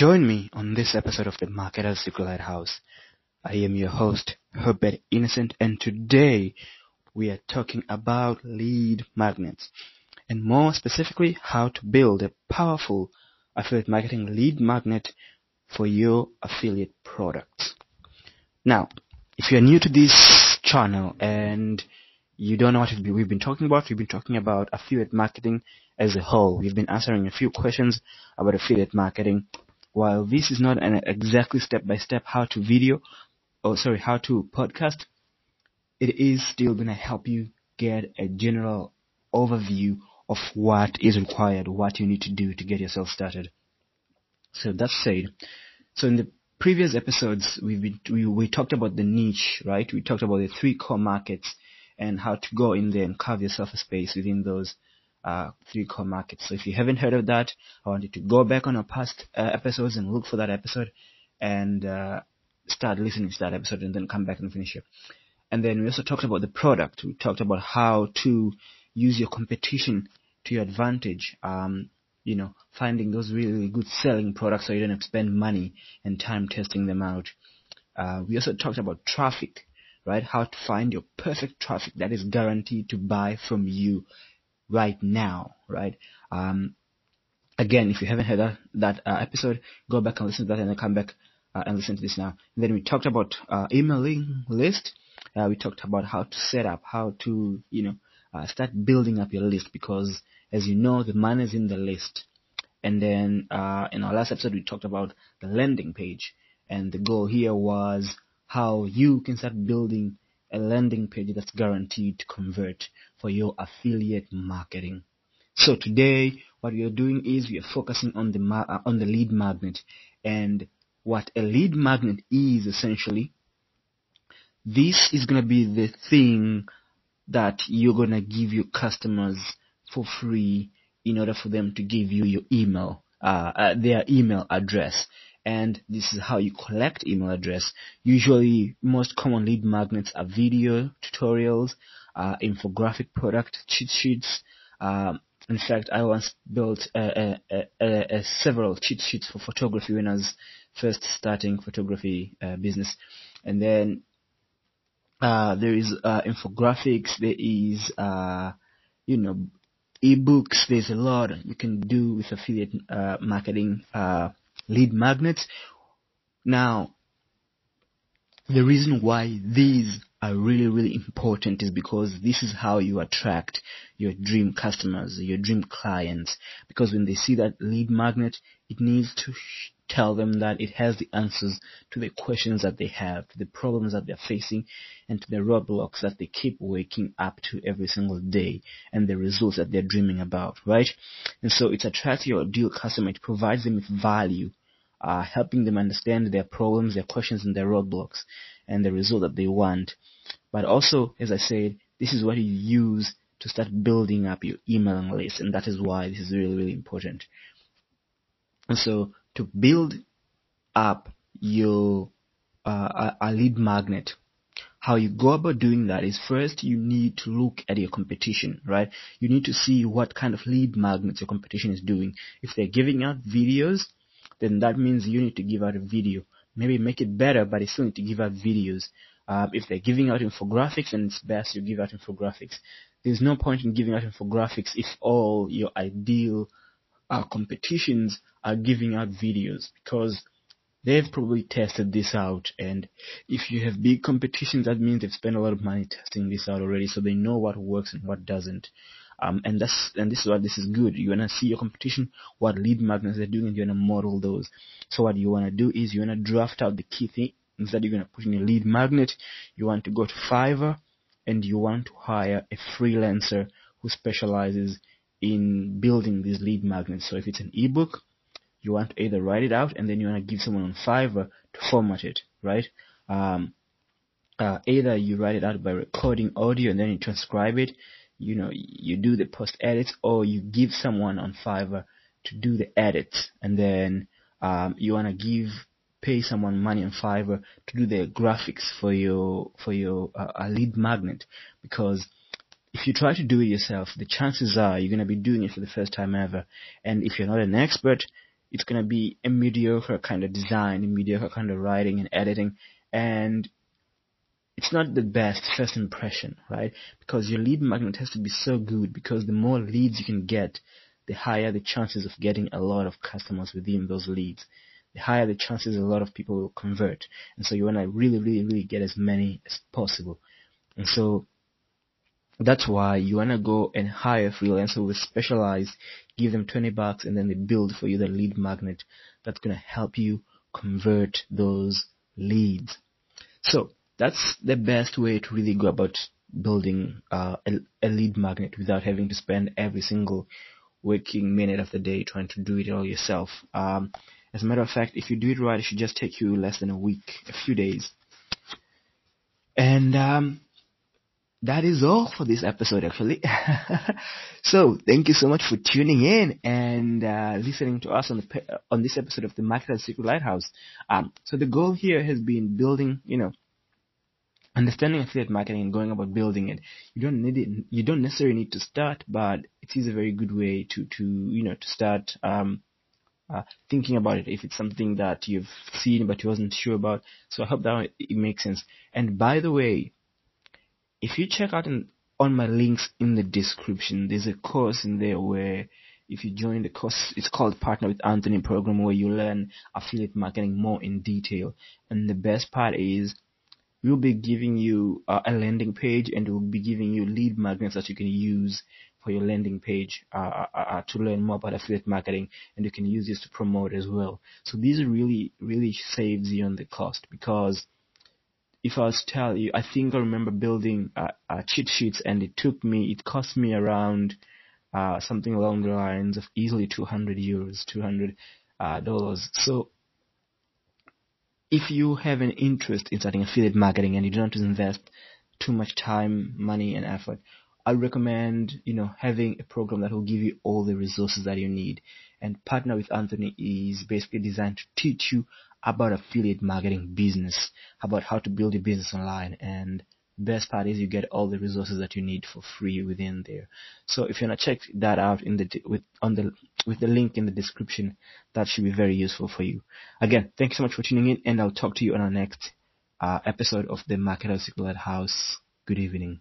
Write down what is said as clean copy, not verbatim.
Join me on this episode of The Marketer's Secret Lighthouse. I am your host, Herbert Innocent, and today we are talking about lead magnets, and more specifically, how to build a powerful affiliate marketing lead magnet for your affiliate products. Now, if you're new to this channel and you don't know what we've been talking about, we've been talking about affiliate marketing as a whole. We've been answering a few questions about affiliate marketing. While this is not an exactly step-by-step how to podcast, it is still going to help you get a general overview of what is required, what you need to do to get yourself started. So that said, so in the previous episodes, we talked about the niche, right? We talked about the three core markets and how to go in there and carve yourself a space within those three core markets. So if you haven't heard of that, I want you to go back on our past episodes and look for that episode and start listening to that episode and then come back and finish it. And then we also talked about the product. We talked about how to use your competition to your advantage, finding those really, really good selling products so you don't have to spend money and time testing them out. We also talked about traffic, right? How to find your perfect traffic that is guaranteed to buy from you right now, right? Again, if you haven't heard that episode, go back and listen to that and then come back and listen to this now. And then we talked about emailing list. We talked about how to set up, how to, start building up your list, because as you know, the money is in the list. And then in our last episode, we talked about the landing page. And the goal here was how you can start building a landing page that's guaranteed to convert for your affiliate marketing. So today, what we are doing is we are focusing on the lead magnet. And what a lead magnet is, essentially, this is going to be the thing that you're going to give your customers for free in order for them to give you your email, their email address. And this is how you collect email address. Usually, most common lead magnets are video tutorials, infographic product cheat sheets. In fact, I once built several cheat sheets for photography when I was first starting photography business. And then there is infographics, there is ebooks. There's a lot you can do with affiliate marketing lead magnets. Now, the reason why these are really, really important is because this is how you attract your dream customers, your dream clients. Because when they see that lead magnet, it needs to tell them that it has the answers to the questions that they have, to the problems that they're facing, and to the roadblocks that they keep waking up to every single day, and the results that they're dreaming about, right? And so it attracts your ideal customer. It provides them with value, helping them understand their problems, their questions, and their roadblocks, and the result that they want. But also, as I said, this is what you use to start building up your emailing list, and that is why this is really, really important. And so, to build up your a lead magnet, how you go about doing that is, first you need to look at your competition, right? You need to see what kind of lead magnets your competition is doing. If they're giving out videos, then that means you need to give out a video. Maybe make it better, but you still need to give out videos. If they're giving out infographics, then it's best you give out infographics. There's no point in giving out infographics if all your ideal competitions are giving out videos, because they've probably tested this out, and if you have big competitions, that means they've spent a lot of money testing this out already, so they know what works and what doesn't. And this is why this is good. You want to see your competition, what lead magnets they're doing, and you want to model those. So what you want to do is you want to draft out the key things that you're going to put in your lead magnet. You want to go to Fiverr, and you want to hire a freelancer who specializes in building these lead magnets. So if it's an ebook, you want to either write it out, and then you want to give someone on Fiverr to format it, right? Either you write it out by recording audio and then you transcribe it, you do the post edits, or you give someone on Fiverr to do the edits, and then you want to pay someone money on Fiverr to do the graphics for your lead magnet. Because if you try to do it yourself, the chances are you're going to be doing it for the first time ever, and if you're not an expert, it's going to be a mediocre kind of design, a mediocre kind of writing and editing, and it's not the best first impression, right? Because your lead magnet has to be so good, because the more leads you can get, the higher the chances of getting a lot of customers within those leads. The higher the chances a lot of people will convert. And so you want to really get as many as possible. And so that's why you want to go and hire a freelancer with specialized, give them $20, and then they build for you the lead magnet that's going to help you convert those leads. So that's the best way to really go about building a lead magnet without having to spend every single working minute of the day trying to do it all yourself. As a matter of fact, if you do it right, it should just take you less than a week, a few days. And that is all for this episode, actually. So thank you so much for tuning in and listening to us on this episode of the Marketer's Secret Lighthouse. So the goal here has been building, understanding affiliate marketing and going about building it. You don't need it. You don't necessarily need to start, but it is a very good way to start thinking about it if it's something that you've seen but you wasn't sure about. So I hope that it makes sense. And by the way, if you check out on my links in the description, there's a course in there where if you join the course, it's called Partner with Anthony Program, where you learn affiliate marketing more in detail. And the best part is we'll be giving you a landing page, and we'll be giving you lead magnets that you can use for your landing page to learn more about affiliate marketing, and you can use this to promote as well. So this really saves you on the cost, because if I was to tell you, I think I remember building cheat sheets, and it cost me around something along the lines of easily €200, $200. So if you have an interest in starting affiliate marketing and you don't want to invest too much time, money, and effort, I recommend having a program that will give you all the resources that you need. And Partner with Anthony is basically designed to teach you about affiliate marketing business, about how to build a business online. And best part is you get all the resources that you need for free within there. So if you want to check that out with the link in the description, that should be very useful for you. Again, thank you so much for tuning in, and I'll talk to you on our next episode of the Marketer's Secret Lighthouse. Good evening.